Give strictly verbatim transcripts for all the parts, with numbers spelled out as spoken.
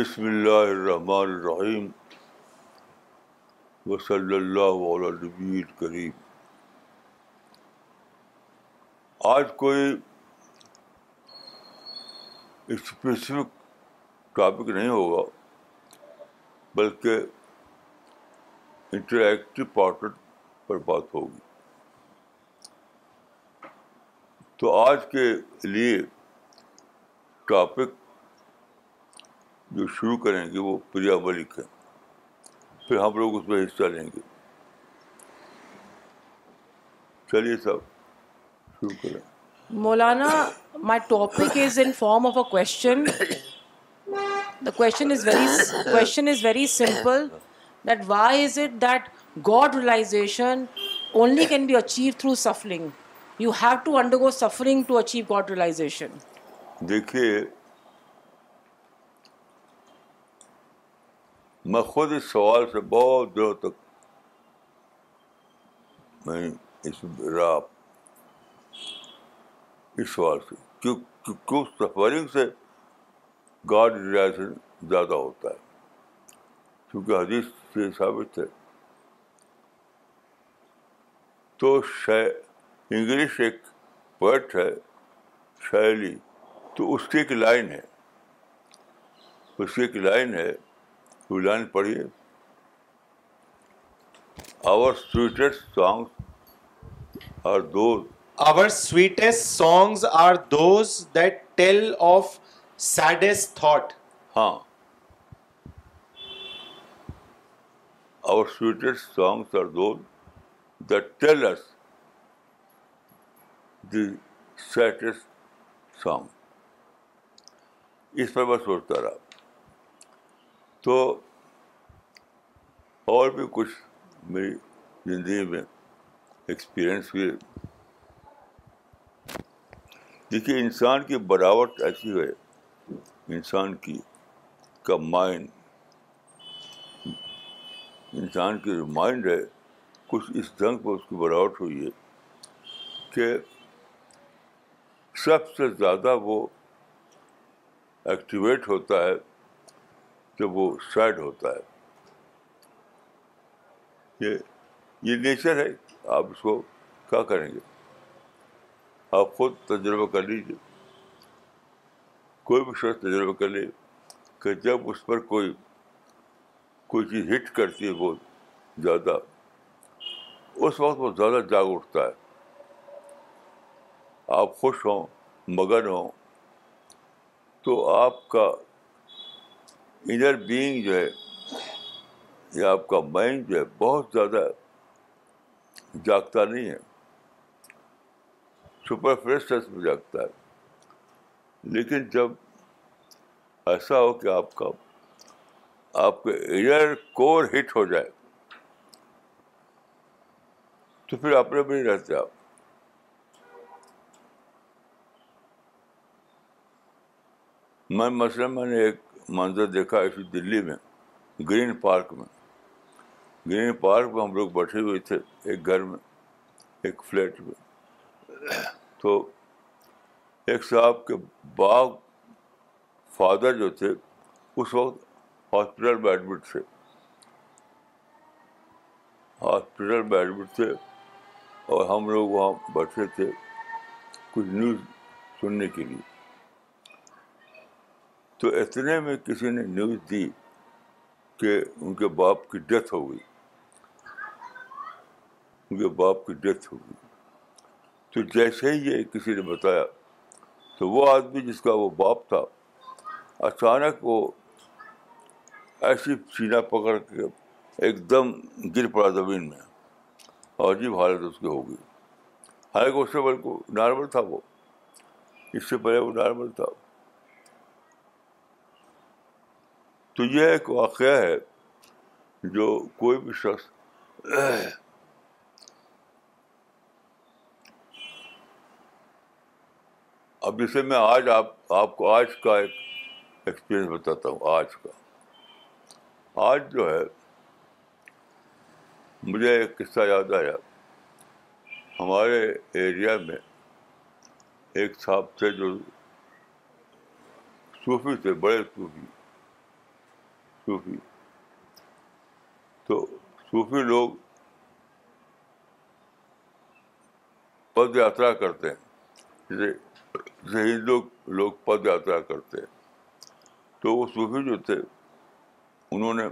بسم اللہ الرحمن الرحیم وصلی اللہ علی نبی کریم. آج کوئی اسپیسیفک ٹاپک نہیں ہوگا بلکہ انٹریکٹو پارٹنر پر بات ہوگی. تو آج کے لیے ٹاپک جو شروع کریں گے وہ پریا ملک ہے, پھر ہم لوگ اس میں حصہ لیں گے. چلیے صاحب شروع کریں. مولانا, my topic is in form of a question. The question is very question is very simple, that why is it that God realization only can be achieve through suffering. You have to undergo suffering to achieve God realization. دیکھیے, میں خود اس سوال سے بہت دیر تک میں اس رہا, اس سوال سے کیوں کیوں سفرنگ سے God realization زیادہ ہوتا ہے, کیونکہ حدیث سے ثابت ہے. تو شاید انگلش ایک پوئٹ ہے شیلی, تو اس کی ایک لائن ہے اس کی ایک لائن ہے وہ لائن پڑھیے. Our sweetest songs are those our sweetest songs are those that tell of saddest thought. ہاں, our sweetest songs are those that tell us the saddest song. اس پر میں سوچتا رہا, تو اور بھی کچھ میری زندگی میں ایکسپیرئنس ہوئے. دیکھیے, انسان کی بناوٹ ایسی ہے, انسان کی کا مائنڈ, انسان کی جو مائنڈ ہے کچھ اس ڈھنگ پر اس کی بناوٹ ہوئی ہے کہ سب سے زیادہ وہ ایکٹیویٹ ہوتا ہے جب وہ سیڈ ہوتا ہے. یہ یہ نیچر ہے, آپ اس کو کیا کریں گے, آپ خود تجربہ کر لیجیے. کوئی بھی شخص تجربہ کر لے کہ جب اس پر کوئی کوئی چیز ہٹ کرتی ہے بہت زیادہ, اس وقت وہ زیادہ جاگ اٹھتا ہے. آپ خوش ہوں, مگن ہوں, تو آپ کا انر بینگ جو ہے یا آپ کا مائنڈ جو ہے بہت زیادہ جاگتا نہیں ہے, سپر فریشنس میں جاگتا ہے. لیکن جب ایسا ہو کہ آپ کا آپ کا انر کور ہٹ ہو جائے تو پھر اپنے میں نہیں رہتے آپ. میں مثلاً میں نے ایک منظر دیکھا اسی دلی میں, گرین پارک میں. گرین پارک میں ہم لوگ بیٹھے ہوئے تھے ایک گھر میں, ایک فلیٹ میں. تو ایک صاحب کے باغ فادر جو تھے اس وقت ہاسپٹل میں ایڈمٹ تھے ہاسپٹل میں ایڈمٹ تھے اور ہم لوگ وہاں بیٹھے تھے کچھ نیوز سننے کے لیے. تو اتنے میں کسی نے نیوز دی کہ ان کے باپ کی ڈیتھ ہو گئی ان کے باپ کی ڈیتھ ہو گئی تو جیسے ہی یہ کسی نے بتایا تو وہ آدمی جس کا وہ باپ تھا اچانک وہ ایسی سینہ پکڑ کے ایک دم گر پڑا زمین میں, اور عجیب حالت اس کی ہو گئی. حالانکہ اس سے بالکل نارمل تھا, وہ اس سے پہلے وہ نارمل تھا. تو یہ ایک واقعہ ہے جو کوئی بھی شخص اب جیسے میں آج آپ آپ کو آج کا ایک ایکسپیرئنس بتاتا ہوں. آج کا آج جو ہے مجھے ایک قصہ یاد آیا. ہمارے ایریا میں ایک صاحب تھے جو صوفی تھے, بڑے صوفی. صوفی. تو صوفی لوگ پد یاترا کرتے ہیں، جیسے ہندو لوگ پد یاترا کرتے ہیں. تو وہ صوفی جو تھے انہوں نے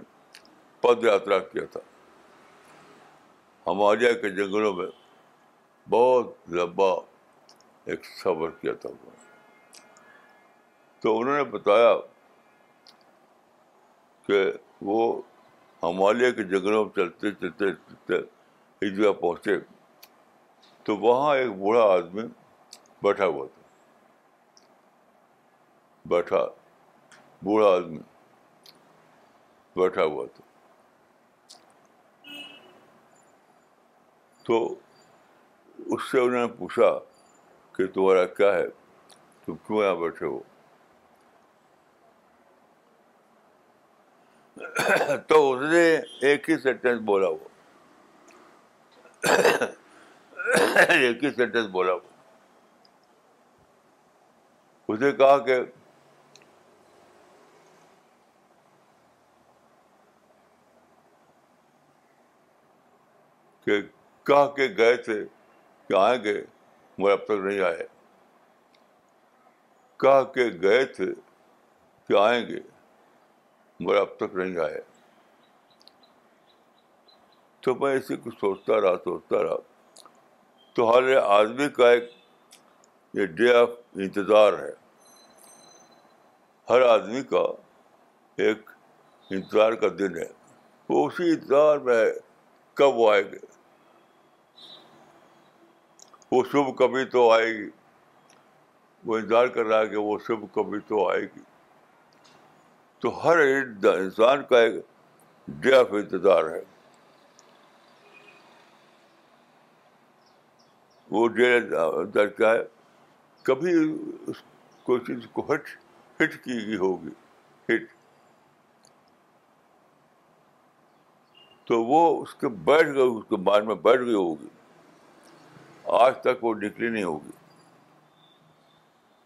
پد یاترا کیا تھا. ہمالیہ کے جنگلوں میں بہت لمبا ایک سفر کیا تھا انہوں نے. تو انہوں نے بتایا کہ وہ ہمالیہ کے جنگلوں میں چلتے چلتے چلتے ایک جگہ پہنچے تو وہاں ایک بوڑھا آدمی بیٹھا ہوا تھا، بیٹھا بوڑھا آدمی بیٹھا ہوا تھا. تو اس سے انہوں نے پوچھا کہ تمہارا کیا ہے، تم کیوں یہاں بیٹھے ہو؟ تو اس نے ایک ہی سینٹینس بولا ہوا ایک ہی سینٹینس بولا ہوا اس نے کہا کہ کہ کہا کہ گئے تھے کہ آئیں گے مگر اب تک نہیں آئے، کہا کہ گئے تھے کہ آئیں گے مگر اب تک نہیں آئے. تو میں اسی کو سوچتا رہا سوچتا رہا تو ہر آدمی کا ایک یہ ڈے آف انتظار ہے، ہر آدمی کا ایک انتظار کا دن ہے. وہ اسی انتظار میں ہے کب وہ آئے گے. وہ صبح کبھی تو آئے گی، وہ انتظار کر رہا ہے کہ وہ صبح کبھی تو آئے گی. تو ہر انسان کا ایک ڈے آف انتظار ہے. وہ ڈے انتظار کیا ہے؟ کبھی اس کوئی چیز کو ہٹ ہٹ کی گئی ہوگی، ہٹ. تو وہ اس کے بیٹھ گئی، اس کے مائنڈ میں بیٹھ گئی ہوگی، آج تک وہ نکلی نہیں ہوگی.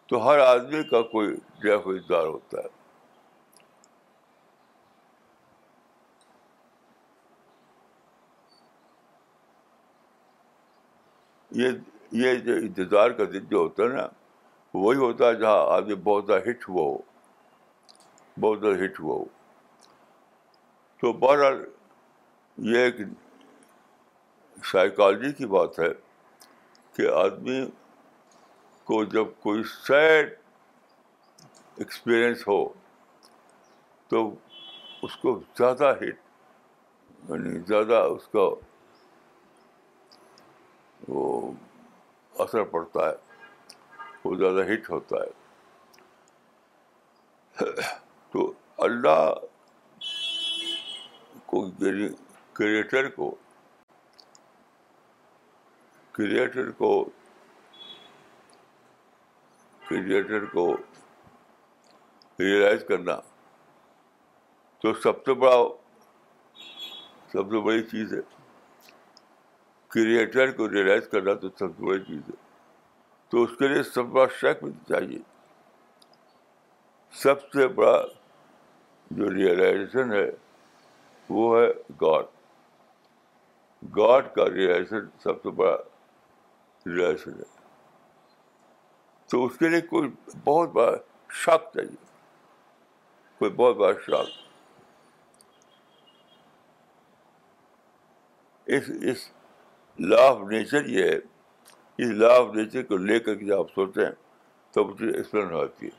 تو ہر آدمی کا کوئی ڈے آف انتظار ہوتا ہے. یہ یہ جو انتظار کا دن جو ہوتا ہے نا، وہی ہوتا ہے جہاں آدمی بہت زیادہ ہٹ ہوا ہو، بہت زیادہ ہٹ ہوا ہو. تو بہرحال یہ ایک سائیکالوجی کی بات ہے کہ آدمی کو جب کوئی سیڈ ایکسپیرئنس ہو تو اس کو زیادہ ہٹ، یعنی زیادہ اس کا وہ اثر پڑتا ہے، وہ زیادہ ہٹ ہوتا ہے. تو اللہ کو کریٹر کو کریٹر کو کریٹر کو ریئلائز کرنا تو سب سے بڑا سب سے بڑی چیز ہے. کریٹر کو ریئلائز کرنا تو سب سے بڑی چیز ہے. تو اس کے لیے سب بڑا شک بھی چاہیے. سب سے بڑا جو ریئلائزیشن ہے وہ ہے گاڈ. گاڈ کا ریئلائزیشن سب سے بڑا ریئلائزیشن ہے. تو اس کے لیے کوئی بہت بڑا شک چاہیے، کوئی بہت بڑا شک. اس اس لا آف نیچر یہ ہے، اس لا آف نیچر کو لے کر کے آپ سوچیں تب اسے ایکسپلین ہو جاتی ہے.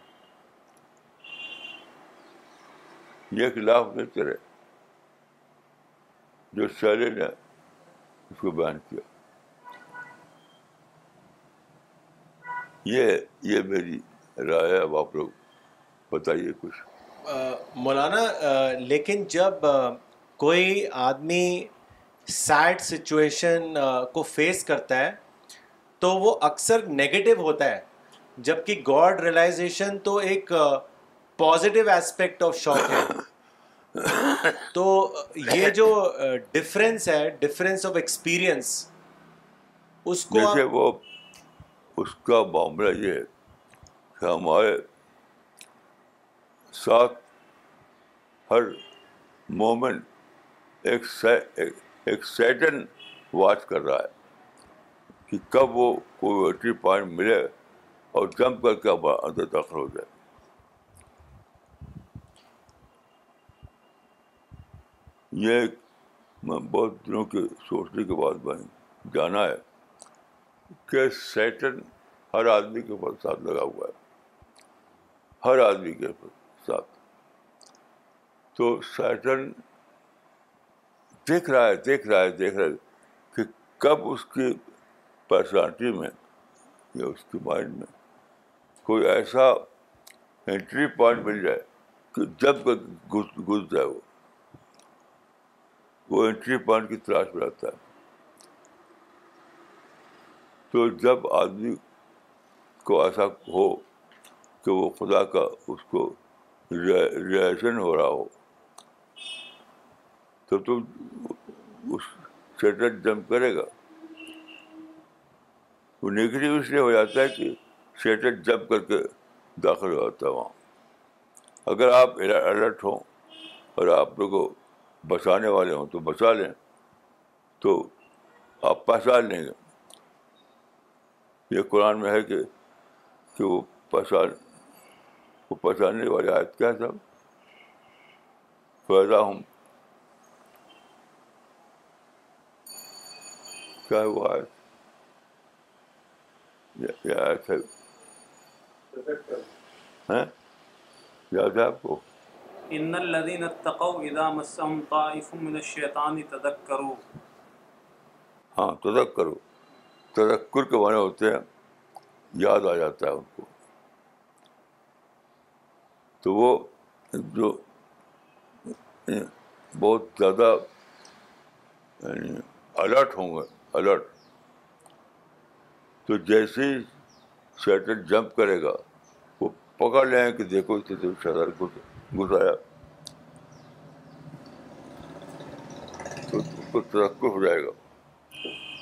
یہ ایک لا آف نیچر ہے جو شیلے نے اس کو بیان کیا. یہ یہ میری رائے ہے. اب آپ لوگ بتائیے کچھ مولانا. لیکن جب کوئی آدمی سیڈ سچویشن کو فیس کرتا ہے تو وہ اکثر نگیٹو ہوتا ہے، جبکہ گاڈ ریلائزیشن تو ایک پازیٹیو ایسپیکٹ آف شاک ہے. تو یہ جو ڈفرینس ہے، ڈفرینس آف ایکسپیرئنس، اس کو جیسے وہ اس کا معاملہ یہ ہے کہ ہمارے ساتھ ہر مومن ایک ایک سیٹن واچ کر رہا ہے کہ کب وہ کوئی انٹری پوائنٹ ملے اور جمپ کر کے اندر داخل ہو جائے. یہ ایک میں بہت دنوں کے سوچنے کے بعد میں جانا ہے کہ سیٹن ہر آدمی کے ساتھ لگا ہوا ہے, ہر آدمی کے ساتھ. تو سیٹن دیکھ رہا ہے دیکھ رہا ہے دیکھ رہا ہے کہ کب اس کی پرسنالٹی میں یا اس کے مائنڈ میں کوئی ایسا انٹری پوائنٹ مل جائے کہ جب گھس گھس جائے وہ وہ انٹری پوائنٹ کی تلاش میں رہتا ہے. تو جب آدمی کو ایسا ہو کہ وہ خدا کا اس کو ریلیشن ہو رہا ہو تو تو اس شیطان جمپ کرے گا. وہ نگیٹو اس لیے ہو جاتا ہے کہ شیطان جمپ کر کے داخل ہو جاتا ہے وہاں. اگر آپ الرٹ ہوں اور آپ لوگ کو بچانے والے ہوں تو بچا لیں, تو آپ پہچان لیں گے. یہ قرآن میں ہے کہ کہ وہ پہچان وہ پہچاننے والی آیت کیا صاحب فائدہ ہوں کیا ہے وہ آیت, یہ آیت ہے ہاں یاد ہے آپ کو؟ ان الذين اتقوا اذا مسهم طائف من الشيطان تذكروا. ہاں تذکروا, تذکر کے معنی ہوتے ہیں یاد آ جاتا ہے ان کو. تو وہ جو بہت زیادہ یعنی الرٹ ہوں گے, الرٹ, تو جیسے ہی شیطان جمپ کرے گا وہ پکڑ لیں کہ دیکھو اس سے شیطان کو گزایا, تو اس کو تذکر ہو جائے گا.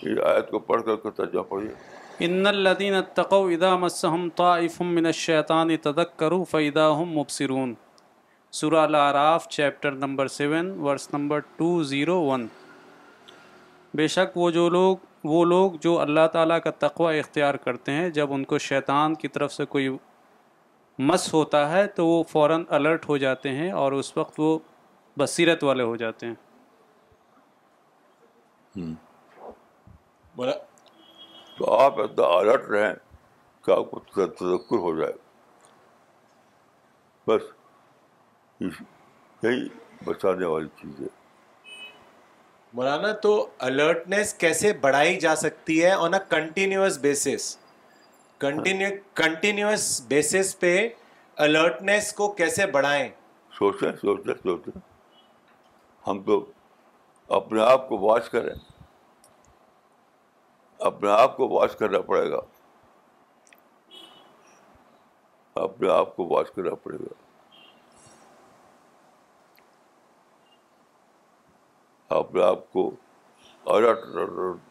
یہ آیت کو پڑھ کر کے ترجمہ پڑھیے. ان الذين اتقوا اذا مسهم طائف من الشيطان تذكروا فاذا هم مبصرون. سورہ الاعراف chapter number seven verse number دو سو ایک. بے شک وہ جو لوگ وہ لوگ جو اللہ تعالیٰ کا تقوی اختیار کرتے ہیں, جب ان کو شیطان کی طرف سے کوئی مس ہوتا ہے تو وہ فوراً الرٹ ہو جاتے ہیں اور اس وقت وہ بصیرت والے ہو جاتے ہیں. hmm. بولا تو آپ اتنا الرٹ رہیں کہ آپ کو تذکر ہو جائے, بس یہی بچانے والی چیز ہے. مولانا تو الرٹنس کیسے بڑھائی جا سکتی ہے on a continuous basis, continue continuous basis پہ الرٹنس کو کیسے بڑھائیں؟ سوچیں سوچیں سوچیں ہم تو اپنے آپ کو واچ کریں, اپنے آپ کو واچ کرنا پڑے گا, اپنے آپ کو واچ کرنا پڑے گا. اپنے آپ کو الرٹ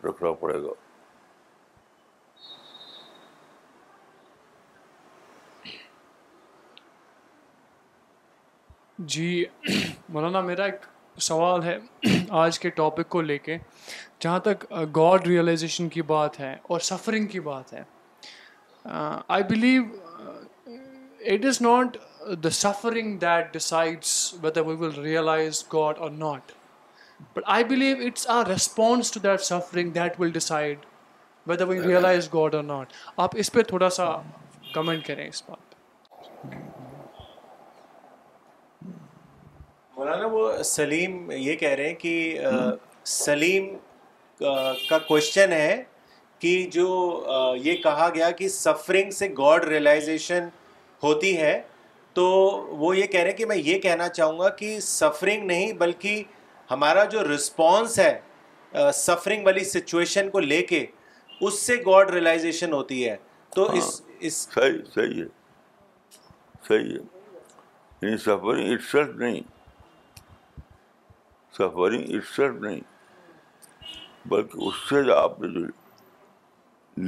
رکھنا پڑے گا. جی مولانا میرا ایک سوال ہے آج کے ٹاپک کو لے کے. جہاں تک گاڈ ریئلائزیشن کی بات ہے اور سفرنگ کی بات ہے, I believe it is not the suffering that decides whether we will realise God or not, but I believe it's a response to that suffering that will decide whether we realise God or not. آپ اس پہ تھوڑا سا comment کریں اس بات پہ. مولانا وہ سلیم یہ کہہ رہے ہیں کہ سلیم کا کوشچن ہے کہ جو یہ کہا گیا کہ سفرنگ سے گاڈ ریئلائزیشن ہوتی ہے, تو وہ یہ کہہ رہے ہیں کہ میں یہ کہنا چاہوں گا کہ سفرنگ نہیں بلکہ ہمارا جو رسپانس ہے سفرنگ والی سچویشن کو لے کے اس سے گاڈ ریئلائزیشن ہوتی ہے. تو اس اس صحیح صحیح ہے صحیح ہے. سفرنگ اٹ سیلف نہیں, سفرنگ اٹ سیلف نہیں, بلکہ اس سے جو آپ نے جو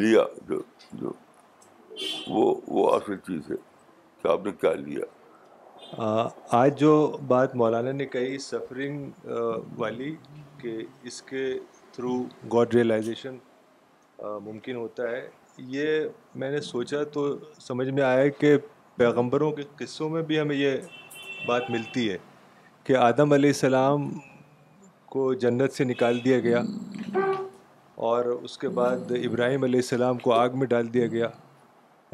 لیا جو جو وہ وہ اصل چیز ہے کہ آپ نے کیا لیا. آج جو بات مولانا نے کہی سفرنگ والی کہ اس کے تھرو گاڈ ریئلائزیشن ممکن ہوتا ہے، یہ میں نے سوچا تو سمجھ میں آیا کہ پیغمبروں کے قصوں میں بھی ہمیں یہ بات ملتی ہے کہ آدم علیہ السلام کو جنت سے نکال دیا گیا اور اس کے بعد ابراہیم علیہ السلام کو آگ میں ڈال دیا گیا،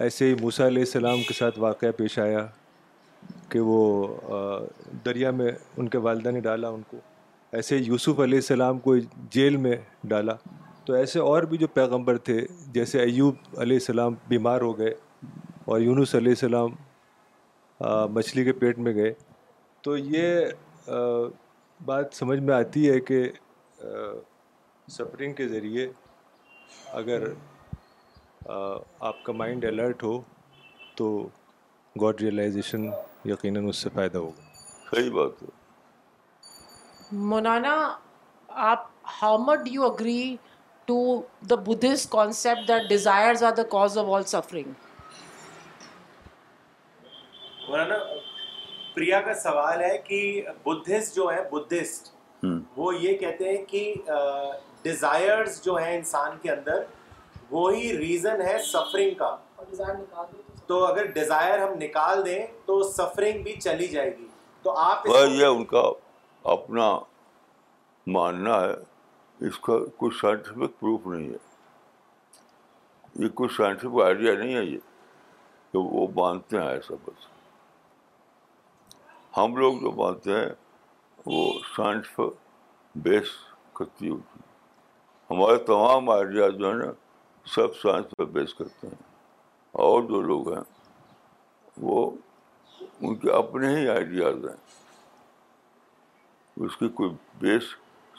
ایسے ہی موسیٰ علیہ السلام کے ساتھ واقعہ پیش آیا کہ وہ دریا میں ان کے والدہ نے ڈالا ان کو، ایسے یوسف علیہ السلام کو جیل میں ڈالا، تو ایسے اور بھی جو پیغمبر تھے جیسے ایوب علیہ السلام بیمار ہو گئے اور یونس علیہ السلام مچھلی کے پیٹ میں گئے، تو یہ بات سمجھ میں آتی ہے کہ سفرنگ کے ذریعے اگر آپ کا مائنڈ الرٹ ہو تو گاڈ ریئلائزیشن یقیناً اس سے فائدہ ہوگا. صحیح بات ہے. مولانا آپ how much do you agree to the Buddhist concept that desires are the cause of all suffering? مولانا پریا کا سوال ہے کہ بدھسٹ جو ہے بدھسٹ وہ یہ کہتے ہیں کہ ڈیزائرز جو ہیں انسان کے اندر وہی ریزن ہے سفرنگ کا، تو اگر ڈیزائر ہم نکال دیں تو سفرنگ بھی چلی جائے گی. تو آپ یہ ان کا اپنا ماننا ہے، اس کا کوئی سائنٹیفک پروف نہیں ہے، یہ کوئی سائنٹیفک آئیڈیا نہیں ہے، یہ تو وہ مانتے ہیں ایسا. بس ہم لوگ جو مانتے ہیں وہ سائنس پر بیس کرتی ہوتی ہے، ہمارے تمام آئیڈیاز جو ہیں نا سب سائنس پر بیس کرتے ہیں، اور جو لوگ ہیں وہ ان کے اپنے ہی آئیڈیاز ہیں، اس کی کوئی بیس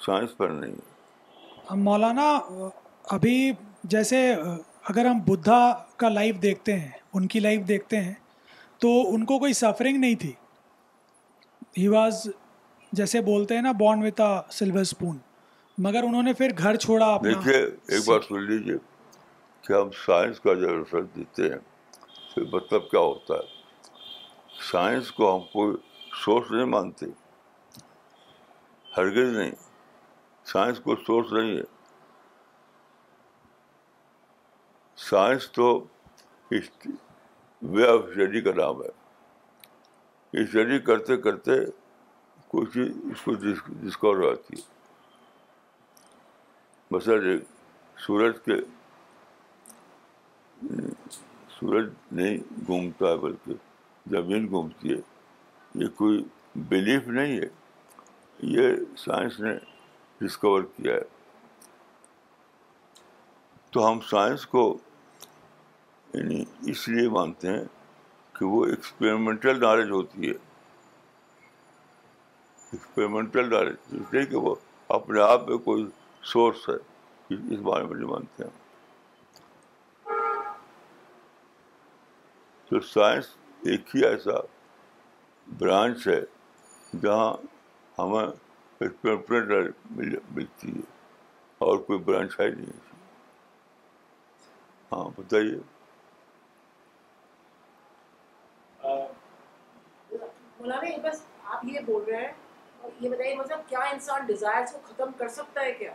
سائنس پر نہیں ہے. مولانا ابھی جیسے اگر ہم بدھا کا لائف دیکھتے ہیں، ان کی لائف دیکھتے ہیں تو ان کو کوئی سفرنگ نہیں تھی، ہی واز جیسے بولتے ہیں نا born with a silver spoon, مگر انہوں نے پھر گھر چھوڑا. دیکھیے ایک بات سن لیجیے کہ ہم سائنس کا جو ریسرچ دیتے ہیں پھر مطلب کیا ہوتا ہے، سائنس کو ہم کوئی سورس نہیں مانتے، ہرگز نہیں، سائنس کو سورس نہیں ہے. سائنس تو وے آف اسٹڈی کا نام ہے، اسٹڈی کرتے کرتے کوئی چیز اس کو ڈسکور ہو جاتی ہے. مثلا سورج کے سورج نہیں گھومتا ہے بلکہ زمین گھومتی ہے، یہ کوئی بلیف نہیں ہے، یہ سائنس نے ڈسکور کیا ہے. تو ہم سائنس کو یعنی اس لیے مانتے ہیں کہ وہ ایکسپیریمنٹل نالج ہوتی ہے، ایکسپیریمنٹل نالج، اس لیے کہ وہ اپنے آپ میں کوئی سورس ہے، اس بارے میں نہیں مانتے ہیں. تو سائنس ایک ہی ایسا برانچ ہے جہاں ہمیں ایکسپیریمنٹ ملتی ہے، اور کوئی برانچ ہے نہیں. ہاں بتائیے. مولانا بس آپ یہ بول رہے ہیں، یہ بتائیے مطلب کیا انسان ڈیزائرز کو ختم کر سکتا ہے؟ کیا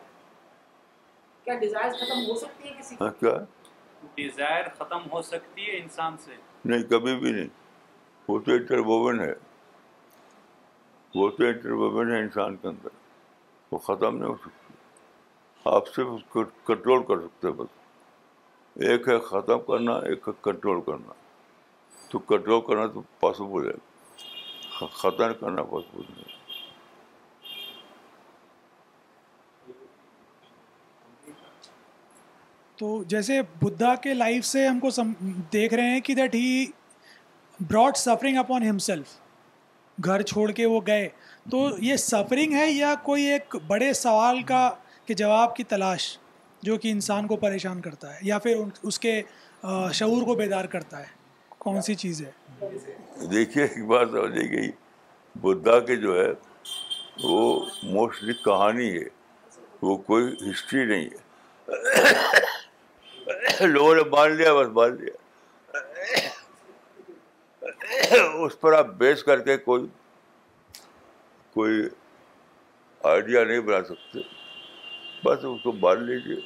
کیا ڈیزائرز ختم ہو سکتی ہے کسی کی؟ کیا ڈیزائر ختم ہو سکتی ہے انسان سے؟ نہیں، کبھی بھی نہیں. وہ تو انٹرووون ہے، وہ تو انٹرووون ہے انسان کے اندر، وہ ختم نہیں ہو سکتی. آپ صرف اس کو کنٹرول کر سکتے ہیں، بس ایک ہے ختم کرنا، ایک ہے کنٹرول کرنا. تو کنٹرول کرنا تو پاسبل ہے، ختم کرنا پاسبل نہیں ہے. تو جیسے بدھا کے لائف سے ہم کو دیکھ رہے ہیں کہ that he brought suffering upon himself, گھر چھوڑ کے وہ گئے. تو یہ سفرنگ ہے یا کوئی ایک بڑے سوال کا کہ جواب کی تلاش جو کہ انسان کو پریشان کرتا ہے یا پھر اس کے شعور کو بیدار کرتا ہے، کون سی چیز ہے؟ دیکھیے ایک بات سمجھے گئی، بدھا کے جو ہے وہ موسٹلی کہانی ہے، وہ کوئی ہسٹری نہیں ہے. لوگوں نے مان لیا، بس مان لیا. اس پر آپ بیس کر کے کوئی کوئی آئیڈیا نہیں بنا سکتے. بس اس کو مان لیجیے.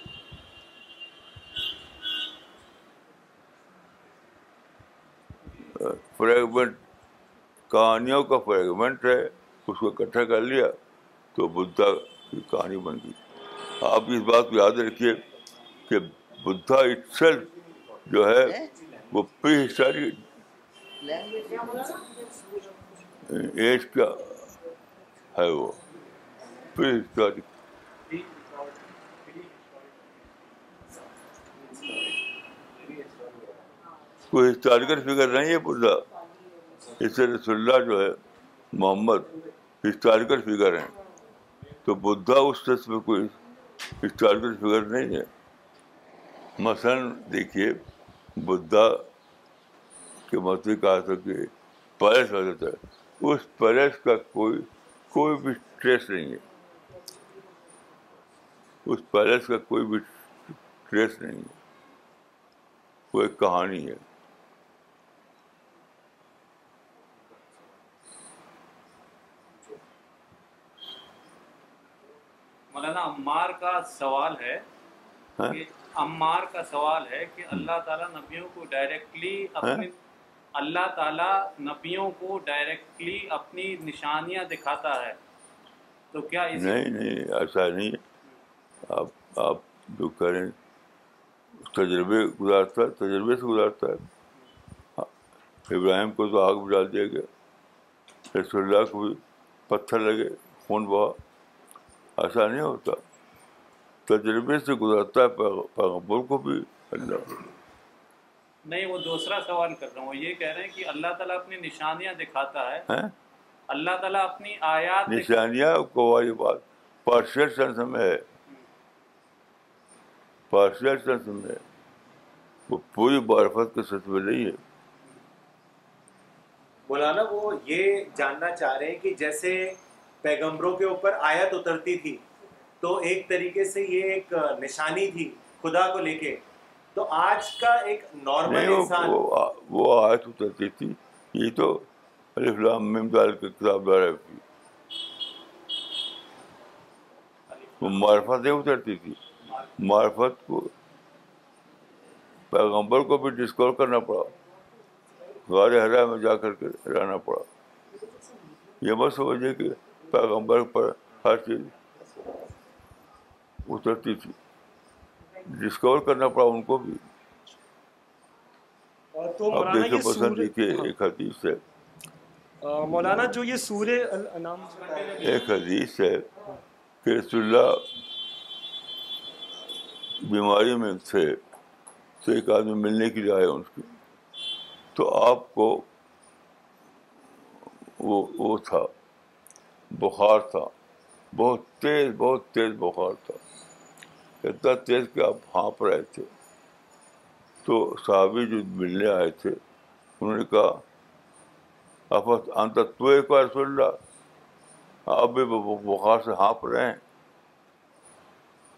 فریگمنٹ کہانیوں کا فریگمنٹ ہے, اس کو اکٹھا کر لیا تو بدھا کی کہانی بن گئی. آپ اس بات کو یاد رکھیے کہ بدھا اٹسیلف جو ہے وہ پری ہسٹوری ایج کا ہے, وہ پری ہسٹورک. کوئی ہسٹوریکل فگر نہیں ہے بدھا, اس سے رسول اللہ جو ہے محمد ہسٹوریکل فگر ہیں, تو بدھا اس سچ میں کوئی ہسٹوریکل فگر نہیں ہے. مثلاً دیکھیے بدھا کے مت کہا تھا کہ پیلس ہو جاتا ہے, اس پیلس کا کوئی کوئی بھی ٹریس نہیں ہے, اس پیلس کا کوئی بھی ٹریس نہیں ہے, وہ ایک کہانی ہے. مولانا عمار کا سوال ہے کہ عمار کا سوال ہے کہ اللہ تعالیٰ نبیوں کو ڈائریکٹلی اپنے اللہ تعالیٰ نبیوں کو ڈائریکٹلی اپنی نشانیاں دکھاتا ہے, تو کیا اس نہیں نہیں ایسا نہیں ہے. آپ آپ جو کریں تجربے گزارتا ہے, تجربے سے گزارتا ہے. ابراہیم کو تو آگ میں ڈال دیا گیا, رسول اللہ کو پتھر لگے, خون بہا, ایسا نہیں ہوتا. تجربے سے گزارتا ہے پیغمبر کو بھی اللہ. نہیں, وہ دوسرا سوال کر رہا ہوں, وہ یہ کہہ رہے ہیں کہ اللہ تعالیٰ اپنی نشانیاں دکھاتا ہے, اللہ تعالیٰ اپنی آیات نشانیاں کو والی بات پارشل سینس میں ہے, پارشل سینس میں ہے, وہ پوری معرفت کے سچ میں نہیں ہے. مولانا وہ یہ جاننا چاہ رہے ہیں کہ جیسے پیغمبروں کے اوپر آیت اترتی تھی تو ایک طریقے سے یہ ایک نشانی تھی خدا کو لے کے, تو آج کا ایک نارمل انسان وہ آیت اترتی تھی, یہ تو الف لام میم دال کی کتاب دار ہے, معرفت نہیں اترتی تھی. معرفت کو پیغمبر کو بھی ڈسکور کرنا پڑا, غار حرا میں جا کر کے رہنا پڑا. یہ مت سمجھے کہ پیغمبر پر ہر چیز اترتی تھی, ڈسکور کرنا پڑا ان کو بھی. آپ دیکھیے پسند دیکھیے ایک حدیث ہے مولانا, جو یہ سورہ انعام ایک حدیث ہے کہ رسول اللہ بیماری میں تھے تو ایک آدمی ملنے کے لیے آئے ان کی, تو آپ کو وہ وہ تھا بخار تھا, بہت تیز بہت تیز بخار تھا, اتنا تیز کہ آپ ہانپ رہے تھے. تو صحابی جو ملنے آئے تھے انہوں نے کہا آفت انت تو ایک بار رسول اللہ, آپ بھی بخار سے ہانپ رہے ہیں.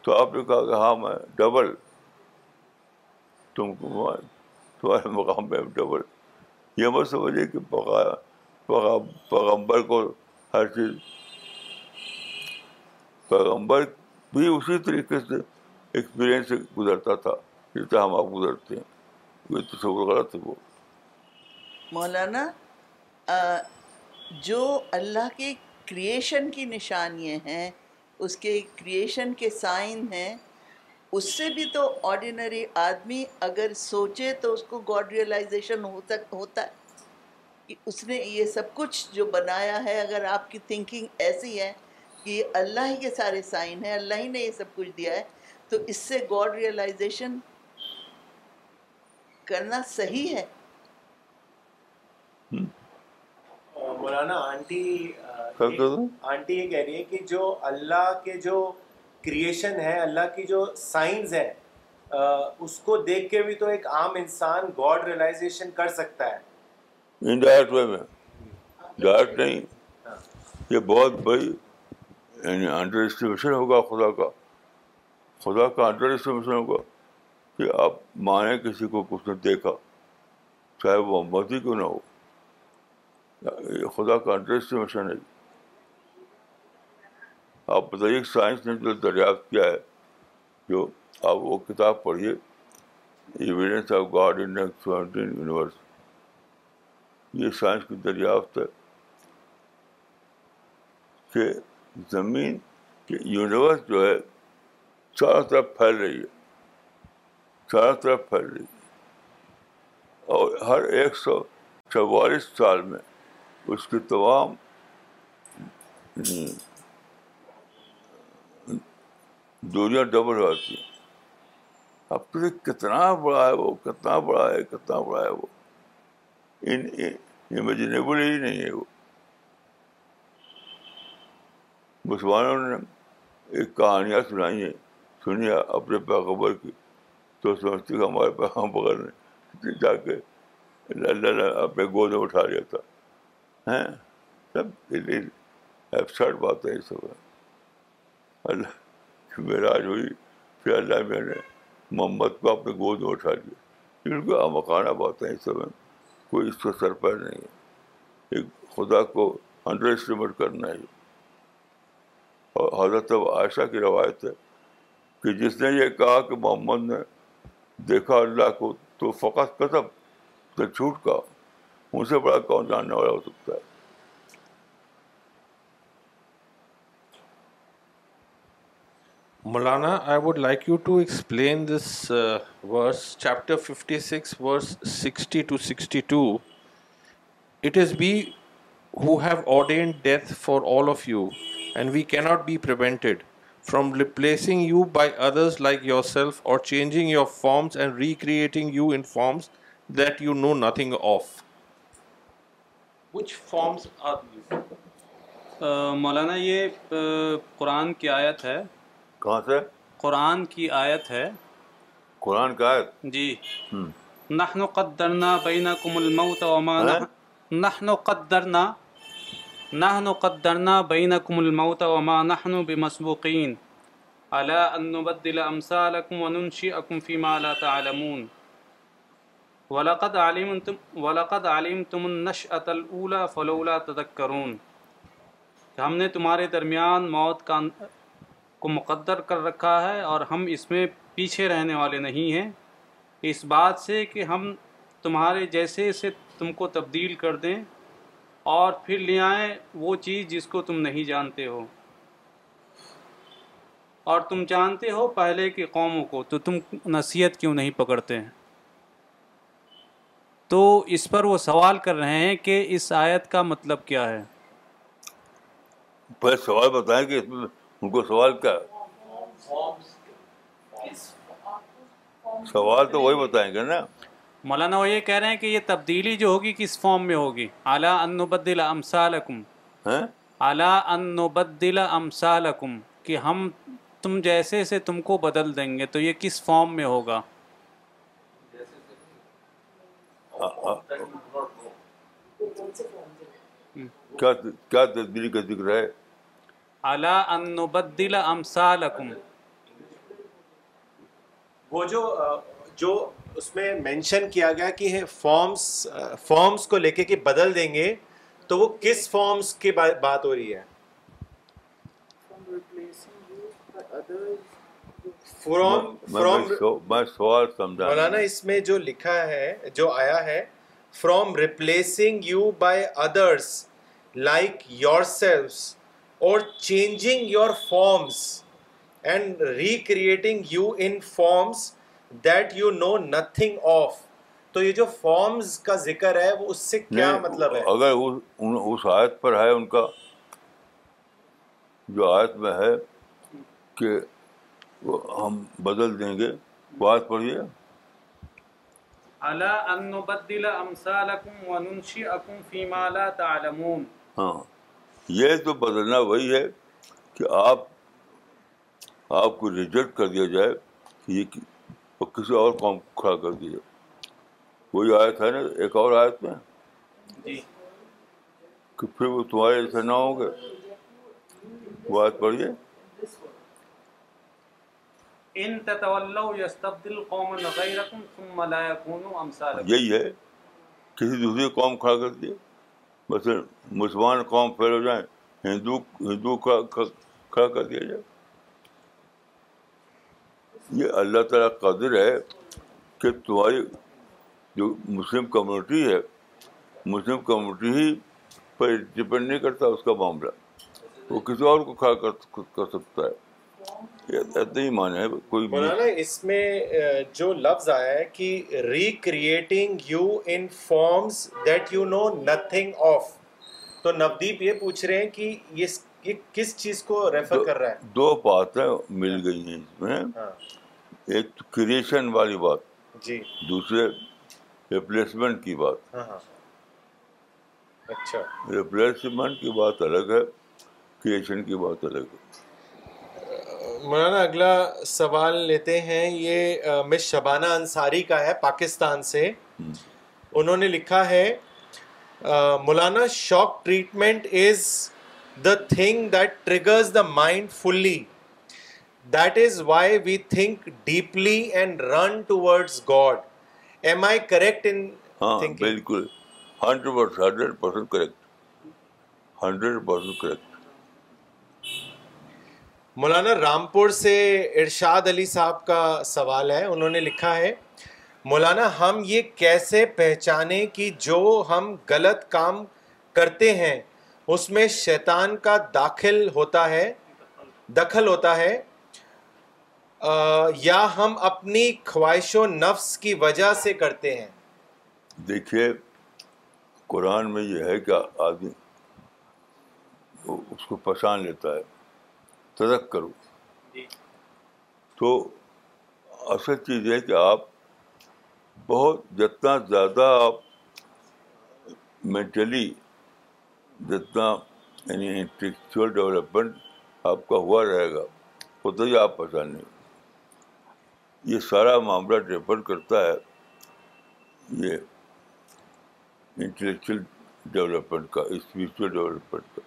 تو آپ نے کہا کہ ہاں میں ڈبل, تم کو تمہارے مقام میں ڈبل. یہ مت سمجھے کہ پیغمبر کو ہر چیز, پیغمبر بھی اسی طریقے سے ایکسپیرئنس سے گزرتا تھا جتنا ہم آپ گزرتے ہیں, کوئی تصور غلط ہے وہ. مولانا جو اللہ کے کریشن کی نشانیاں ہیں, اس کے کریشن کے سائن ہیں, اس سے بھی تو آرڈینری آدمی اگر سوچے تو اس کو گاڈ ریئلائزیشن ہوتا ہے کہ اس نے یہ سب کچھ جو بنایا ہے. اگر آپ کی تھنکنگ ایسی ہے کہ اللہ ہی کے سارے سائن ہیں, اللہ ہی نے یہ سب کچھ دیا ہے, تو اس سے گاڈ ریئلائزیشن کرنا صحیح ہے. مولانا آنٹی آنٹی یہ کہہ رہی ہے کہ جو اللہ کے جو کریشن ہے, اللہ کی جو سائنز ہیں, اس کو دیکھ کے بھی تو ایک عام انسان گاڈ ریئلائزیشن کر سکتا ہے انڈائریکٹ وے میں. ڈائریکٹ نہیں, یہ بہت بڑی یعنی انڈر اسٹیمیشن ہوگا خدا کا, خدا کا انڈر اسٹیمیشن ہوگا کہ آپ مانیں کسی کو کچھ نے دیکھا, چاہے وہ محمدی کیوں نہ ہو, خدا کا انٹرسٹیمیشن ہے. آپ بتائیے سائنس نے جو دریافت کیا ہے، جو آپ وہ کتاب پڑھیے evidence of God in explained universe, یہ سائنس کی دریافت ہے کہ زمین کہ یونیورس جو ہے چاروں طرف پھیل رہی ہے، چاروں طرف پھیل رہی ہے، اور ہر ایک سو چوالیس سال میں اس کی تمام دنیا ڈبل ہو جاتی ہے. اب تو کتنا بڑا ہے وہ، کتنا بڑا ہے کتنا بڑا ہے وہ، ان امیجنیبل ہی نہیں ہے وہ. مسلمانوں نے ایک کہانیاں سنائی ہیں، سنی اپنے پیغمبر کی، تو سمجھتی کہ ہمارے پیغمبر نے جا کے اللہ نے اپنے گود میں اٹھا لیا تھا. ہیں سب ایبسرڈ بات ہے یہ سب. اللہ معراج ہوئی، پھر اللہ میں نے محمد کو اپنے گود میں اٹھا لیا. بالکل امکانہ باتیں یہ سب ہیں، کوئی اس کو سر پہ نہیں ہے. ایک خدا کو انڈر اسٹیمیٹ کرنا ہے. اور حضرت عائشہ کی روایت ہے کہ جس نے یہ کہا کہ محمد نے دیکھا اللہ کو تو فقط کذب، تو جھوٹ کہا. ان سے بڑا کون جاننے والا ہو سکتا ہے. Maulana, I would like you to explain this verse, chapter fifty six verse sixty two sixty two. It is be who have ordained death for all of you, and we cannot be prevented from replacing you by others like yourself or changing your forms and recreating you in forms that you know nothing of. Which forms are these? Uh, مولانا یہ uh, قرآن کی آیت ہے. کہاں سے؟ قرآن کی آیت ہے. قرآن کی آیت؟ جی. نحن قدرنا بینکم الموت وما نحن قدرنا نحن قدرنا بينكم الموت وما نحن بمسبوقين على أن نبدل أمثالكم وننشئكم فيما لا تعلمون ولقد علمتم ولقد علمتم النشأة الأولى فلولا تذكرون. ہم نے تمہارے درمیان موت کا کو مقدر کر رکھا ہے اور ہم اس میں پیچھے رہنے والے نہیں ہیں، اس بات سے کہ ہم تمہارے جیسے سے تم کو تبدیل کر دیں اور پھر لے آئیں وہ چیز جس کو تم نہیں جانتے ہو، اور تم جانتے ہو پہلے کی قوموں کو تو تم نصیحت کیوں نہیں پکڑتے ہیں؟ تو اس پر وہ سوال کر رہے ہیں کہ اس آیت کا مطلب کیا ہے. پہلے سوال بتائیں کہ اس میں ان کو سوال کیا ہے. سوال تو وہی بتائیں گے نا. مولانا وہ یہ کہہ رہے ہیں کہ یہ تبدیلی جو ہوگی کس فارم میں ہوگی؟ الا ان نبدل امثالکم، الا ان نبدل امثالکم، کہ ہم تم جیسے سے تم کو بدل دیں گے. تو یہ کس فارم میں ہوگا؟ کیا تبدیلی کا ذکر ہے؟ الا ان نبدل امثالکم، وہ جو جو اس میں مینشن کیا گیا کہ فارمس فارمس کو لے کے کہ بدل دیں گے، تو وہ کس فارمس کی بات ہو رہی ہے؟ فرام فرام مولانا اس میں جو لکھا ہے، جو آیا ہے، from replacing you by others like your سیلفس اور changing your forms and recreating you in forms That you know nothing of. تو یہ جو forms کا ذکر ہے وہ اس سے کیا مطلب ہے؟ اگر اس آیت پر ہے ان کا، جو آیت میں ہے کہ ہم بدل دیں گے، بات پڑھیے. الا ان نبدل امثالکم وننشئکم فیما لا تعلمون. ہاں، یہ تو بدلنا وہی ہے کہ آپ آپ کو ریجیکٹ کر دیا جائے کہ یہ اور کسی اور قوم کو کھڑا کر دیجیے. وہی آیت ہے نا ایک اور آیت میں کہ پھر وہ تمہارے ایسے نہ ہوں گے. وہ آیت پڑھیے. ان تتولوا یستبدل قوما غیرکم ثم لا یکونوا امثالکم. یہی ہے، کسی دوسری قوم کھڑا کر دیے. مثلا مسلمان قوم فیل ہو جائیں, ہندو ہندو کا کھڑا کر دیا جائے. یہ اللہ تعالیٰ قادر ہے کہ تمہاری جو مسلم کمیونٹی ہے, مسلم کمیونٹی ہی پر ڈپینڈ نہیں کرتا اس کا معاملہ, وہ کسی اور کو کھڑا کر سکتا ہے. اتنا ہی معنی ہے. کوئی مولانا اس میں جو لفظ آیا ہے کہ recreating you in forms that you know nothing of, تو نودیپ یہ پوچھ رہے ہیں کہ یہ کس چیز کو ریفر کر رہا ہے؟ دو باتیں مل گئی ہیں اس میں, ایک کریشن والی بات, دوسرے ریپلیسمنٹ کی بات. اچھا, ریپلیسمنٹ کی بات الگ ہے, کریشن کی بات الگ ہے. مولانا اگلا سوال لیتے ہیں, یہ مس شبانہ انصاری کا ہے پاکستان سے. انہوں نے لکھا ہے Maulana shock treatment is the thing that triggers the mind fully, that is why we think deeply and run towards God. Am I correct in haan, thinking? Haan, bilkul one hundred percent correct, one hundred percent correct. مولانا رامپور سے ارشاد علی صاحب کا سوال ہے. انہوں نے لکھا ہے مولانا ہم یہ کیسے پہچانے کہ جو ہم غلط کام کرتے ہیں اس میں شیطان کا داخل ہوتا ہے دخل ہوتا ہے یا ہم اپنی خواہش و نفس کی وجہ سے کرتے ہیں؟ دیکھیے قرآن میں یہ ہے کہ آدمی اس کو پہچان لیتا ہے, تذکر کرو. تو اصل چیز ہے کہ آپ بہت جتنا زیادہ آپ مینٹلی جتنا یعنی انٹلیکچوئل ڈیولپمنٹ آپ کا ہوا رہے گا اتنا ہی آپ پہچان لیں گے. یہ سارا معاملہ ڈیپینڈ کرتا ہے یہ انٹلیکچوئل ڈیولپمنٹ کا, اسپریچوئل ڈیولپمنٹ کا.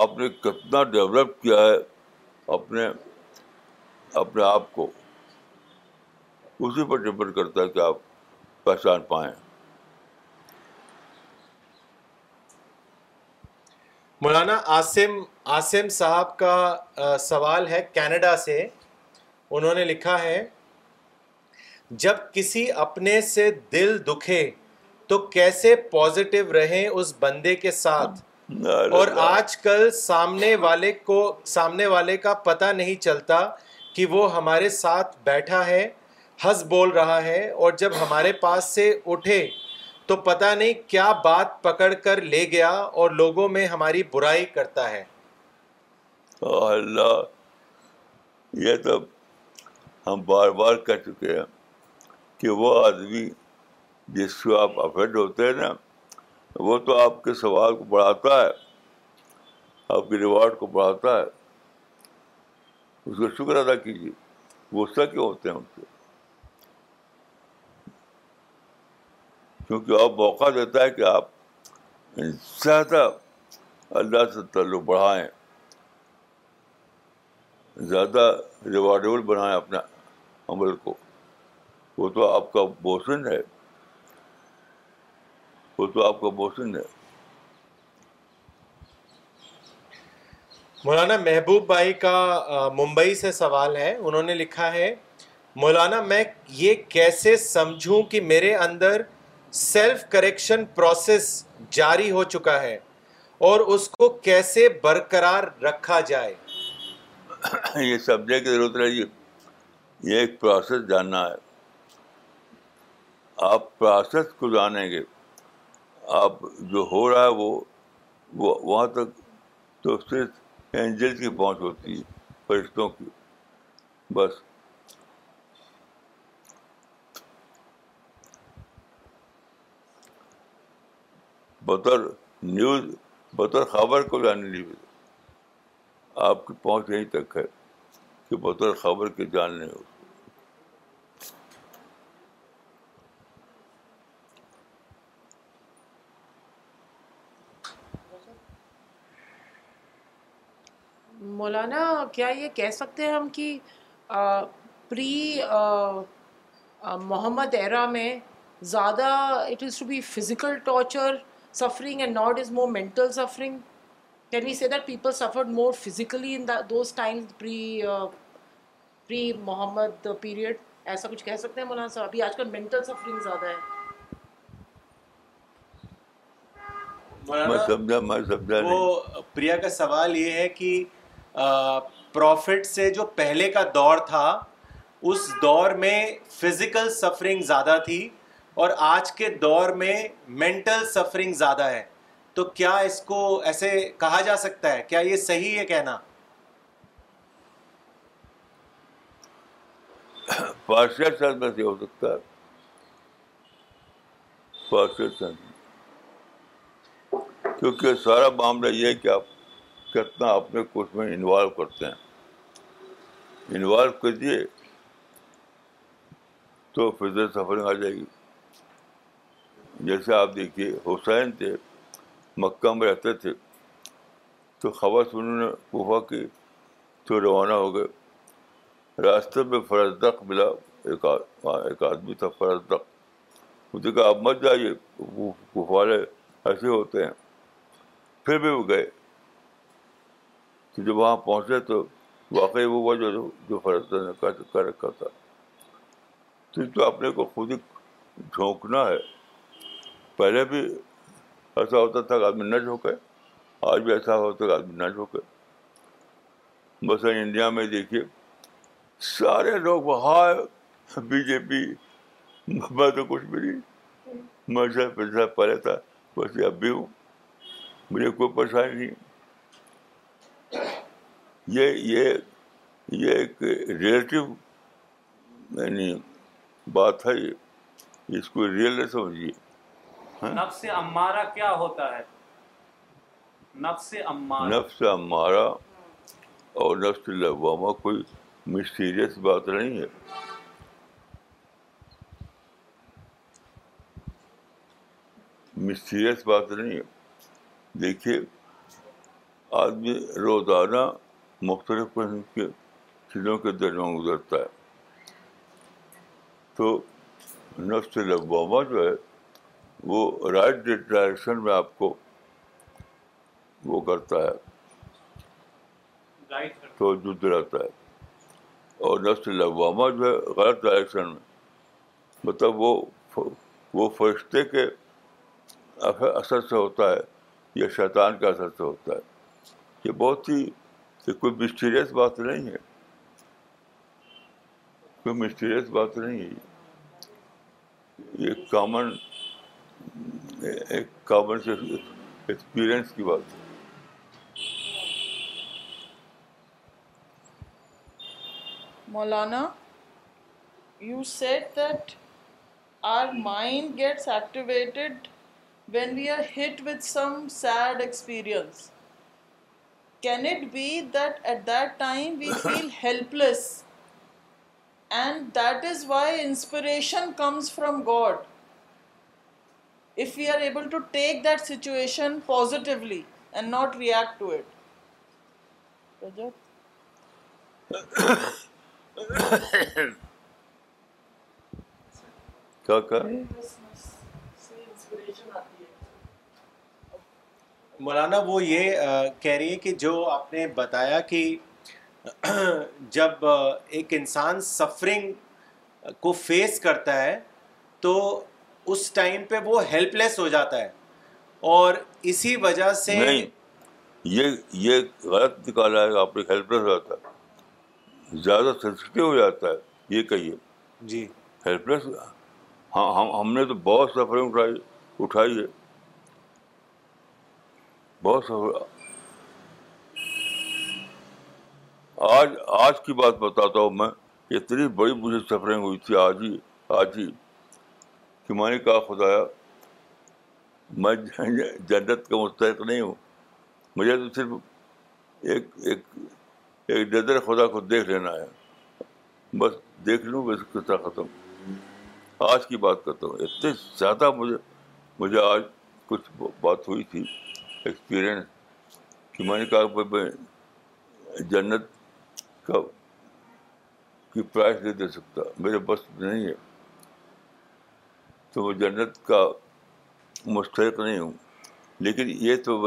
آپ نے کتنا ڈیولپ کیا ہے اپنے اپنے آپ کو, اسی پر ڈیپینڈ کرتا ہے کہ آپ پہچان پائیں. مولانا عاصم عاصم صاحب کا سوال ہے کینیڈا سے. انہوں نے لکھا ہے جب کسی اپنے سے دل دکھے تو کیسے پازیٹیو رہیں اس بندے کے ساتھ, اور آج کل سامنے والے کو سامنے والے کا پتہ نہیں چلتا کہ وہ ہمارے ساتھ بیٹھا ہے, ہنس بول رہا ہے, اور جب ہمارے پاس سے اٹھے تو پتہ نہیں کیا بات پکڑ کر لے گیا اور لوگوں میں ہماری برائی کرتا ہے. اللہ, یہ تو ہم بار بار کہہ چکے ہیں کہ وہ آدمی جس کو آپ افیکٹ ہوتے ہیں نا, وہ تو آپ کے ثواب کو بڑھاتا ہے, آپ کے ریوارڈ کو بڑھاتا ہے. اس کا شکر ادا کیجیے. غصہ کیوں ہوتے ہیں ان سے؟ کیونکہ آپ موقع دیتا ہے کہ آپ زیادہ اللہ سے تعلق بڑھائیں, زیادہ ریوارڈیبل بنائیں اپنا عمل کو. وہ تو آپ کا موشن ہے, وہ تو آپ کا موشن ہے. مولانا محبوب بھائی کا ممبئی سے سوال ہے. انہوں نے لکھا ہے مولانا میں یہ کیسے سمجھوں کہ میرے اندر سیلف کریکشن پروسیس جاری ہو چکا ہے اور اس کو کیسے برقرار رکھا جائے؟ یہ سمجھنے کی ضرورت نہیں, یہ ایک پروسیس جاننا ہے. آپ پروسیس کو جانیں گے, آپ جو ہو رہا ہے وہ وہاں تک تو صرف اینجل کی پہنچ ہوتی ہے, فرشتوں کی بس. بطر نیوز بطر خبر کو جاننے لیے آپ کی پہنچ یہیں تک ہے کہ بطر خبر کے جاننے ہو. مولانا کیا یہ کہہ سکتے ہیں ہم کہ پری محمد ایرا میں زیادہ it is to be physical torture suffering, and now it is more mental suffering. Can we say that people suffered more physically in that, those times pre uh, pre Muhammad period? ایسا کچھ کہہ سکتے ہیں مولانا صاحب؟ ابھی آج کل mental suffering زیادہ ہے. میں سمجھا میں سمجھا وہ پریا کا سوال یہ ہے کہ پروفٹ سے جو پہلے کا دور تھا اس دور میں فزیکل سفرنگ زیادہ تھی اور آج کے دور میں مینٹل سفرنگ زیادہ ہے، تو کیا اس کو ایسے کہا جا سکتا ہے؟ کیا یہ صحیح ہے کہنا؟ پارشل سینس میں سے ہو سکتا ہے، پارشل سینس، کیونکہ سارا معاملہ یہ ہے کہ آپ کتنا اپنے کو اس میں انوالو کرتے ہیں. انوالو کیجیے تو فزیکل سفرنگ آ جائے گی. جیسے آپ دیکھیے حسین تھے، مکہ میں رہتے تھے، تو خواص انہوں نے کوفہ کی تو روانہ ہو گئے. راستے میں فرزدق ملا، ایک ایک آدمی تھا فرزدق. اس نے کہا آپ مت جائیے، وہ کوفہ والے ایسے ہوتے ہیں. پھر بھی وہ گئے تو جب وہاں پہنچے تو واقعی وہ ہوا جو جو فرزدق نے کر رکھا تھا. تو تو اپنے کو خود ہی جھونکنا ہے. پہلے بھی ایسا ہوتا تھا کہ آدمی نہ جھوکے، آج بھی ایسا ہوتا ہے کہ آدمی نہ جھوکے. مثلا انڈیا میں دیکھیے سارے لوگ وہاں بی جے پی، میں تو کچھ بھی نہیں، میں صرف صرف پہلے تھا ویسے اب بھی ہوں، مجھے کوئی پریشانی نہیں. یہ یہ یہ ایک ریلیٹیو یعنی بات ہے، یہ اس کو ریئل نہ سمجھیے. نفس امارہ کیا ہوتا ہے؟ نفس امارہ نفس امارہ اور نفس لوامہ کوئی مسٹیریس بات نہیں ہے. مسٹیریس بات نہیں ہے. دیکھیے آدمی روزانہ مختلف قسم کے چیزوں کے درمیان گزرتا ہے. تو نفس لوامہ جو ہے وہ رائٹ ڈائریکشن میں آپ کو وہ کرتا ہے، تو جو دلاتا ہے. اور نفس لوامہ جو ہے غلط ڈائریکشن میں، مطلب وہ وہ فرشتے کے اثر سے ہوتا ہے یا شیطان کے اثر سے ہوتا ہے. یہ بہت ہی یہ کوئی مسٹیریس بات نہیں ہے، کوئی مسٹیریس بات نہیں ہے. یہ کامن ایک کامن سے ایکسپیرئنس کی بات ہے. Maulana, you said that our mind gets activated when we are hit with some sad experience. Can it be that at that time we feel helpless and that is why inspiration comes from God? If we are able to take that situation positively and not react to it. Rajat? Kaka? مولانا وہ یہ کہہ رہی ہے کہ جو آپ نے بتایا کہ جب ایک انسان سفرنگ کو فیس کرتا ہے تو اس ٹائم پہ وہ ہیلپ لیس ہو جاتا ہے، اور اسی وجہ سے نہیں، یہ یہ غلط نکالا ہے آپ نے. ہیلپ لیس ہو جاتا ہے، زیادہ سینسٹیو ہو جاتا ہے، یہ کہیے جی. ہیلپ لیس، ہاں ہم نے تو بہت سفرنگ اٹھائی اٹھائی ہے، بہت سفر. آج آج کی بات بتاتا ہوں میں، اتنی بڑی مجھے سفرنگ ہوئی تھی آج ہی آج ہی کہ میں نے کہا خدایا میں جنت کا مستحق نہیں ہوں، مجھے تو صرف ایک ایک ایک نظر خدا کو دیکھ لینا ہے، بس دیکھ لوں بس کتنا ختم. آج کی بات کرتا ہوں، اتنے زیادہ مجھے مجھے آج کچھ بات ہوئی تھی ایکسپیرئنس کہ میں نے کہا میں جنت کا کی پرائز نہیں دے سکتا، میرے بس نہیں ہے، تو وہ جنت کا مستحق نہیں ہوں. لیکن یہ تو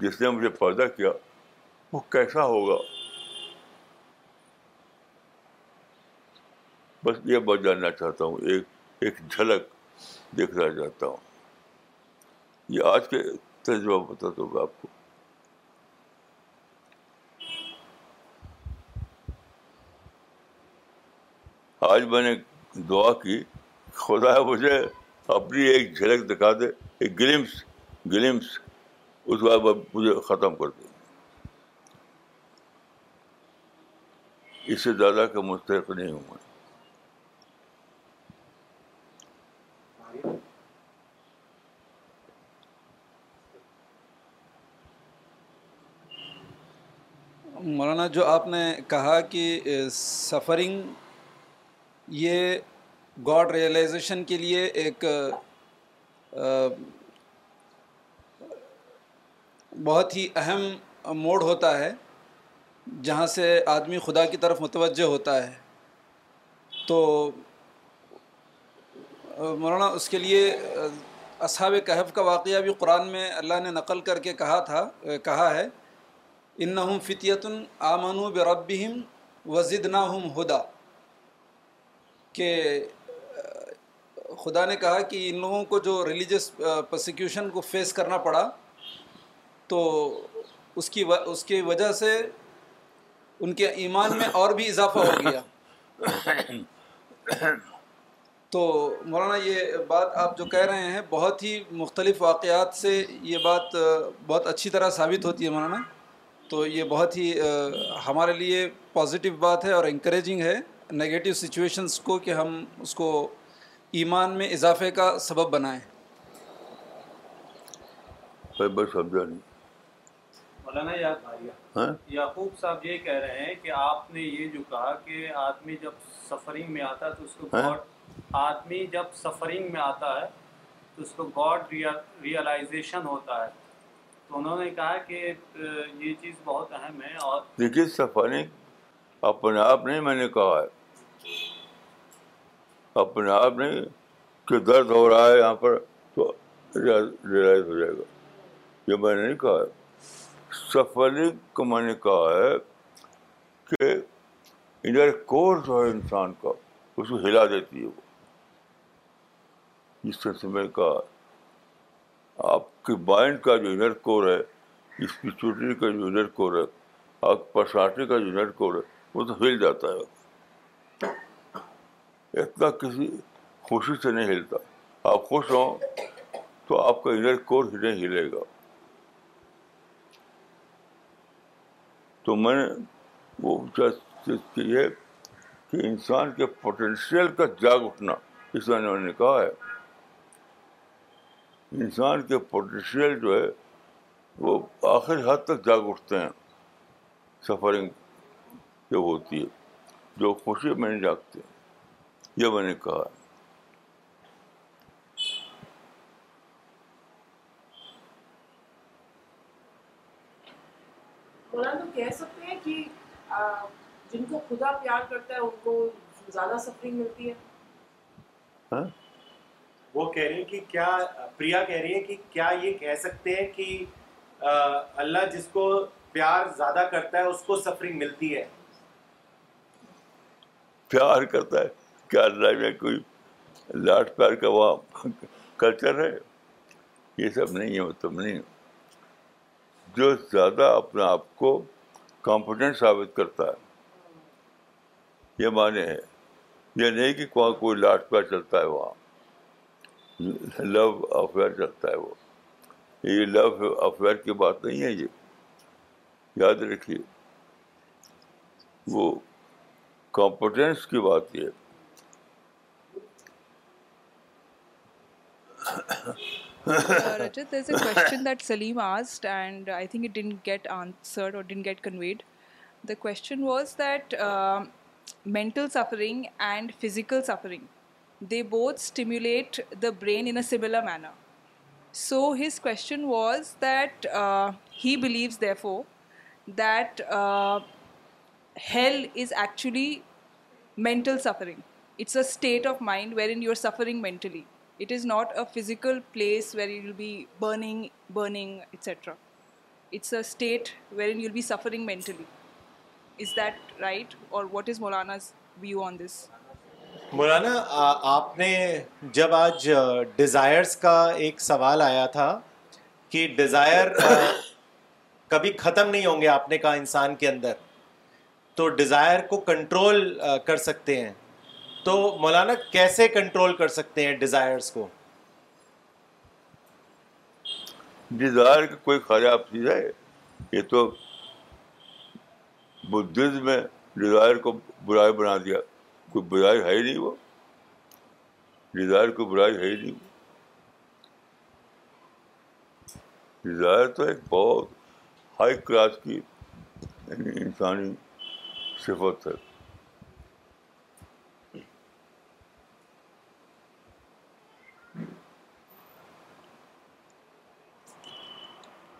جس نے مجھے پیدا کیا وہ کیسا ہوگا, بس یہ بات جاننا چاہتا ہوں, ایک ایک جھلک دیکھنا چاہتا ہوں. یہ آج کے تجربہ بتاتا ہوں آپ کو. آج میں نے دعا کی, خدا مجھے اپنی ایک جھلک دکھا دے, ایک گلمس گلمس اس کو آپ مجھے ختم کر دے. اس سے زیادہ کا مستحق نہیں ہوں میں. مولانا, جو آپ نے کہا کہ سفرنگ یہ گاڈ ریئلائزیشن کے لیے ایک بہت ہی اہم موڑ ہوتا ہے جہاں سے آدمی خدا کی طرف متوجہ ہوتا ہے, تو مولانا اس کے لیے اصحاب کہف کا واقعہ بھی قرآن میں اللہ نے نقل کر کے کہا تھا کہا ہے انہم فتیۃ آمنوا بربہم وزدناہم ھدیٰ, کہ خدا نے کہا کہ ان لوگوں کو جو ریلیجس پرسیکیوشن کو فیس کرنا پڑا تو اس کی اس کی وجہ سے ان کے ایمان میں اور بھی اضافہ ہو گیا. تو مولانا یہ بات آپ جو کہہ رہے ہیں بہت ہی مختلف واقعات سے یہ بات بہت اچھی طرح ثابت ہوتی ہے مولانا, تو یہ بہت ہی ہمارے لیے پازیٹیو بات ہے اور انکریجنگ ہے نگیٹو سچویشنس کو, کہ ہم اس کو ایمان میں اضافے کا سبب بنائیں. بس سمجھا نہیں مولانا. یعقوب صاحب یہ کہہ رہے ہیں کہ آپ نے یہ جو کہا کہ آدمی جب سفرنگ میں آتا ہے تو اس کو گاڈ آدمی جب سفرنگ میں آتا ہے تو اس کو گاڈ ریئلائزیشن ہوتا ہے, تو انہوں نے کہا کہ یہ چیز بہت اہم ہے. اور دیکھیے سفرنگ اپنے آپ نہیں, میں نے کہا ہے اپنے آپ نہیں, کہ درد ہو رہا ہے یہاں پر تو ریلائز ہو جائے گا, یہ میں نے نہیں کہا ہے. سفرنگ کو میں نے کہا ہے کہ انر کورس ہے انسان کا, اس کو ہلا دیتی ہے وہ. اس طرح سے میں نے کہا آپ کے مائنڈ کا جو انر کور ہے, اسپریچولیٹی کا جو انر کور ہے, آپ پرسنالٹی کا جو انر کور ہے, وہ تو ہل جاتا ہے, اتنا کسی خوشی سے نہیں ہلتا. آپ خوش ہو تو آپ کا انر کور ہی نہیں ہلے گا. تو میں نے وہ چیز کی ہے کہ انسان کے پوٹینشیل کا جاگ اٹھنا, اس میں نے کہا ہے انسان کے پوٹینشیل جو ہے وہ آخر حد تک جاگ اٹھتے ہیں سفرنگ جو ہوتی ہے, جو خوشی میں نہیں جاگتے, یہ میں نے کہا. قرآن تو کہہ سکتے ہیں کہ جن کو خدا پیار کرتا ہے ان کو زیادہ سفرنگ ملتی ہے. وہ کہہ رہی ہیں کہ کیا پریا کہہ رہی ہے کہ کیا یہ کہہ سکتے ہیں کہ اللہ جس کو پیار زیادہ کرتا ہے اس کو سفرنگ ملتی ہے؟ پیار کرتا ہے کیا اللہ میں کوئی لاڈ پیار کا وہاں کلچر ہے؟ یہ سب نہیں ہے, مطلب نہیں. جو زیادہ اپنے آپ کو کمپیٹنٹ ثابت کرتا ہے, یہ معنی ہے, یہ نہیں کہ وہاں کوئی لاڈ پیار چلتا ہے, وہاں لو افیئر چلتا ہے. وہ یہ لو افیئر کی بات نہیں ہے, یہ یاد رکھیے, وہ کمپٹنس کی بات یہ Rajat, there's a question that Salim asked and I think it didn't get answered or didn't get conveyed. The question was that uh, mental suffering and physical suffering, they both stimulate the brain in a similar manner. So his question was that uh, he believes therefore that uh, hell is actually mental suffering. It's a state of mind wherein you're suffering mentally. It is not a physical place where you will be burning, burning, et cetera. It's a state wherein you'll be suffering mentally. Is that right? Or what is Maulana's view on this? مولانا, آپ نے جب آج desires کا ایک سوال آیا تھا کہ ڈیزائر کبھی ختم نہیں ہوں گے, آپ نے کہا انسان کے اندر, تو ڈیزائر کو کنٹرول کر سکتے ہیں, تو مولانا کیسے کنٹرول کر سکتے ہیں ڈیزائرز کو؟ ڈیزائر کا کوئی خراب چیز ہے؟ یہ تو بدھزم میں ڈیزائر کو برائی بنا دیا. کوئی برائی ہے ہی نہیں, وہ ڈیزائر کو برائی ہے ہی نہیں. ڈیزائر تو ایک بہت ہائی کلاس کی انسانی صفت ہے.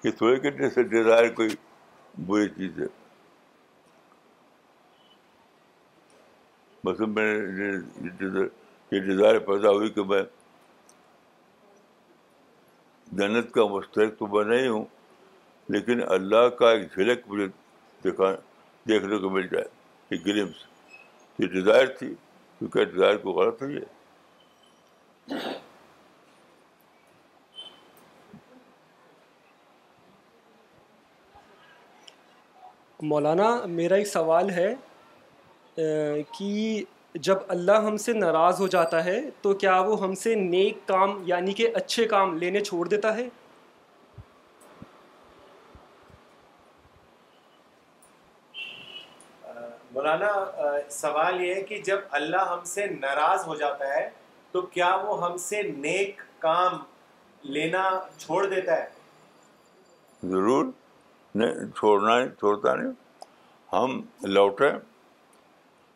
یہ تھوڑے کہنے سے ڈیزائر کوئی بری چیز ہے. بس میں یہ ڈیزائر پیدا ہوئی کہ میں جنت کا مستحق تو میں نہیں ہوں, لیکن اللہ کا ایک جھلک مجھے دیکھا دیکھنے کو مل جائے, ایک گلمس. یہ ڈیزائر تھی, تو کیا ڈیزائر کو غلط نہیں ہے؟ مولانا میرا ایک سوال ہے کہ جب اللہ ہم سے ناراض ہو جاتا ہے تو کیا وہ ہم سے نیک کام یعنی کہ اچھے کام لینے چھوڑ دیتا ہے؟ مولانا سوال یہ ہے کہ جب اللہ ہم سے ناراض ہو جاتا ہے تو کیا وہ ہم سے نیک کام لینا چھوڑ دیتا ہے؟ ضرور چھوڑنا نہیں, چھوڑتا نہیں. ہم لوٹیں,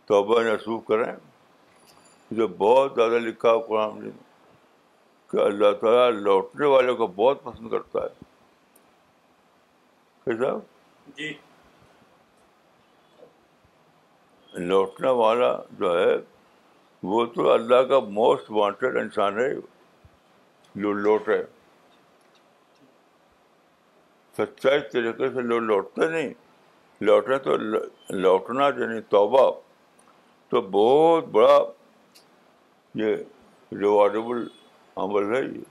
توبہ نصوح کریں. جو بہت زیادہ لکھا ہے قرآن میں کہ اللہ تعالیٰ لوٹنے والوں کو بہت پسند کرتا ہے. صاحب جی, لوٹنے والا جو ہے وہ تو اللہ کا موسٹ وانٹیڈ انسان ہے. جو لوٹے سچائی طریقے سے, لوگ لوٹتے نہیں. لوٹے تو لوٹنا یعنی توبہ تو بہت بڑا یہ ریوارڈیبل عمل ہے. یہ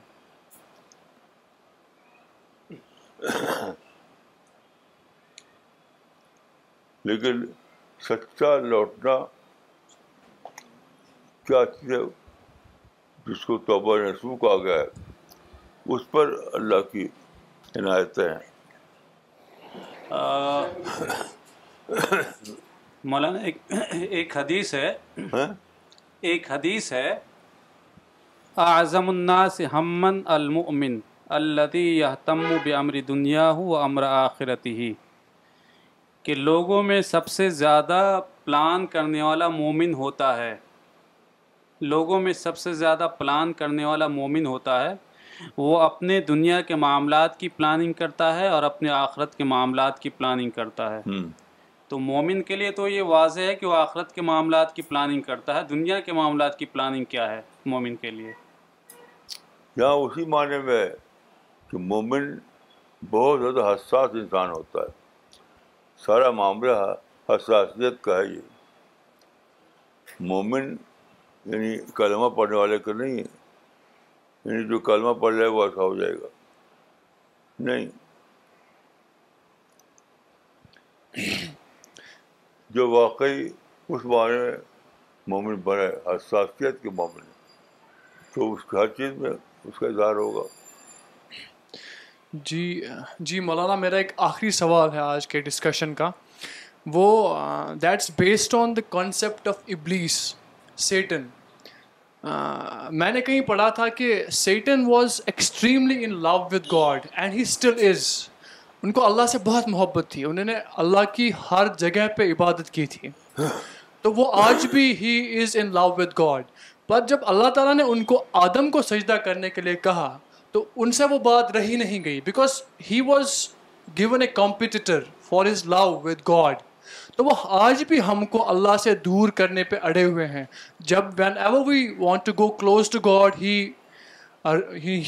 لیکن سچا لوٹنا کیا چیز ہے, جس کو توبہ نصوح کہا گیا ہے, اس پر اللہ کی عنایتیں ہیں. مولانا ایک ایک حدیث ہے, ایک حدیث ہے اعظم الناس ہما المؤمن الذی یہتم بامر دنیاہ وامر آخرتہ, کہ لوگوں میں سب سے زیادہ پلان کرنے والا مومن ہوتا ہے, لوگوں میں سب سے زیادہ پلان کرنے والا مومن ہوتا ہے. وہ اپنے دنیا کے معاملات کی پلاننگ کرتا ہے اور اپنے آخرت کے معاملات کی پلاننگ کرتا ہے. تو مومن کے لیے تو یہ واضح ہے کہ وہ آخرت کے معاملات کی پلاننگ کرتا ہے. دنیا کے معاملات کی پلاننگ کیا ہے مومن کے لیے؟ یہاں اسی معنی میں ہے کہ مومن بہت زیادہ حساس انسان ہوتا ہے. سارا معاملہ حساسیت کا ہے. یہ مومن یعنی کلمہ پڑھنے والے کا نہیں ہے, یعنی جو کلمہ پڑھ لے وہ ایسا ہو جائے گا نہیں. جو واقعی اس بارے میں مومن بڑے حساسیت کے مومن ہے تو اس ہر چیز میں اس کا اظہار ہوگا. جی جی مولانا میرا ایک آخری سوال ہے آج کے ڈسکشن کا, وہ that's based on the concept of Iblis, Satan. میں نے کہیں پڑھا تھا کہ Satan was extremely in love with God and he still is. ان کو اللہ سے بہت محبت تھی, انہوں نے اللہ کی ہر جگہ پہ عبادت کی تھی, تو وہ آج بھی ہی از ان لو ود گاڈ. پر جب اللہ تعالیٰ نے ان کو آدم کو سجدہ کرنے کے لیے کہا تو ان سے وہ بات رہی نہیں گئی, because he was given a competitor for his love with God. تو وہ آج بھی ہم کو اللہ سے دور کرنے پہ اڑے ہوئے ہیں. جب whenever we want to go close to God he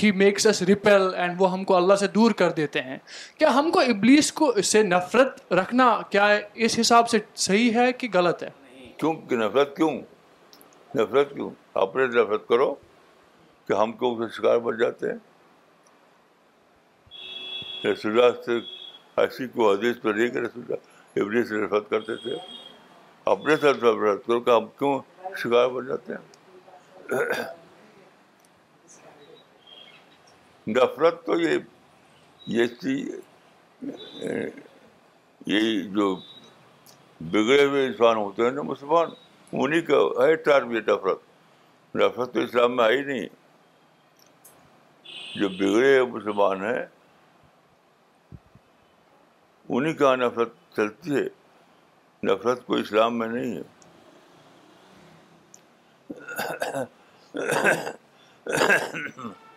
he makes us repel and وہ ہم کو اللہ سے دور کر دیتے ہیں. کیا ہم کو ابلیس کو سے نفرت رکھنا کیا اس حساب سے صحیح ہے کہ غلط ہے؟ کیوں کہ نفرت کیوں نفرت کیوں اپنے نفرت کرو کہ ہم کو اس شکار بن جاتے ہیں. رسول اللہ سے ایسی کو حدیث پر نہیں کہ رسول اللہ ابلیس سے نفرت کرتے تھے. اپنے سے نفرت کرو کہ ہم کیوں شکار بن جاتے ہیں. نفرت تو یہ یہ یہی جو بگڑے ہوئے انسان ہوتے ہیں نا مسلمان, انہیں کا ہے ٹرم یہ نفرت. نفرت تو اسلام میں آئی نہیں. جو بگڑے ہوئے مسلمان ہیں انہیں کا نفرت چلتی ہے. نفرت کو اسلام میں نہیں ہے.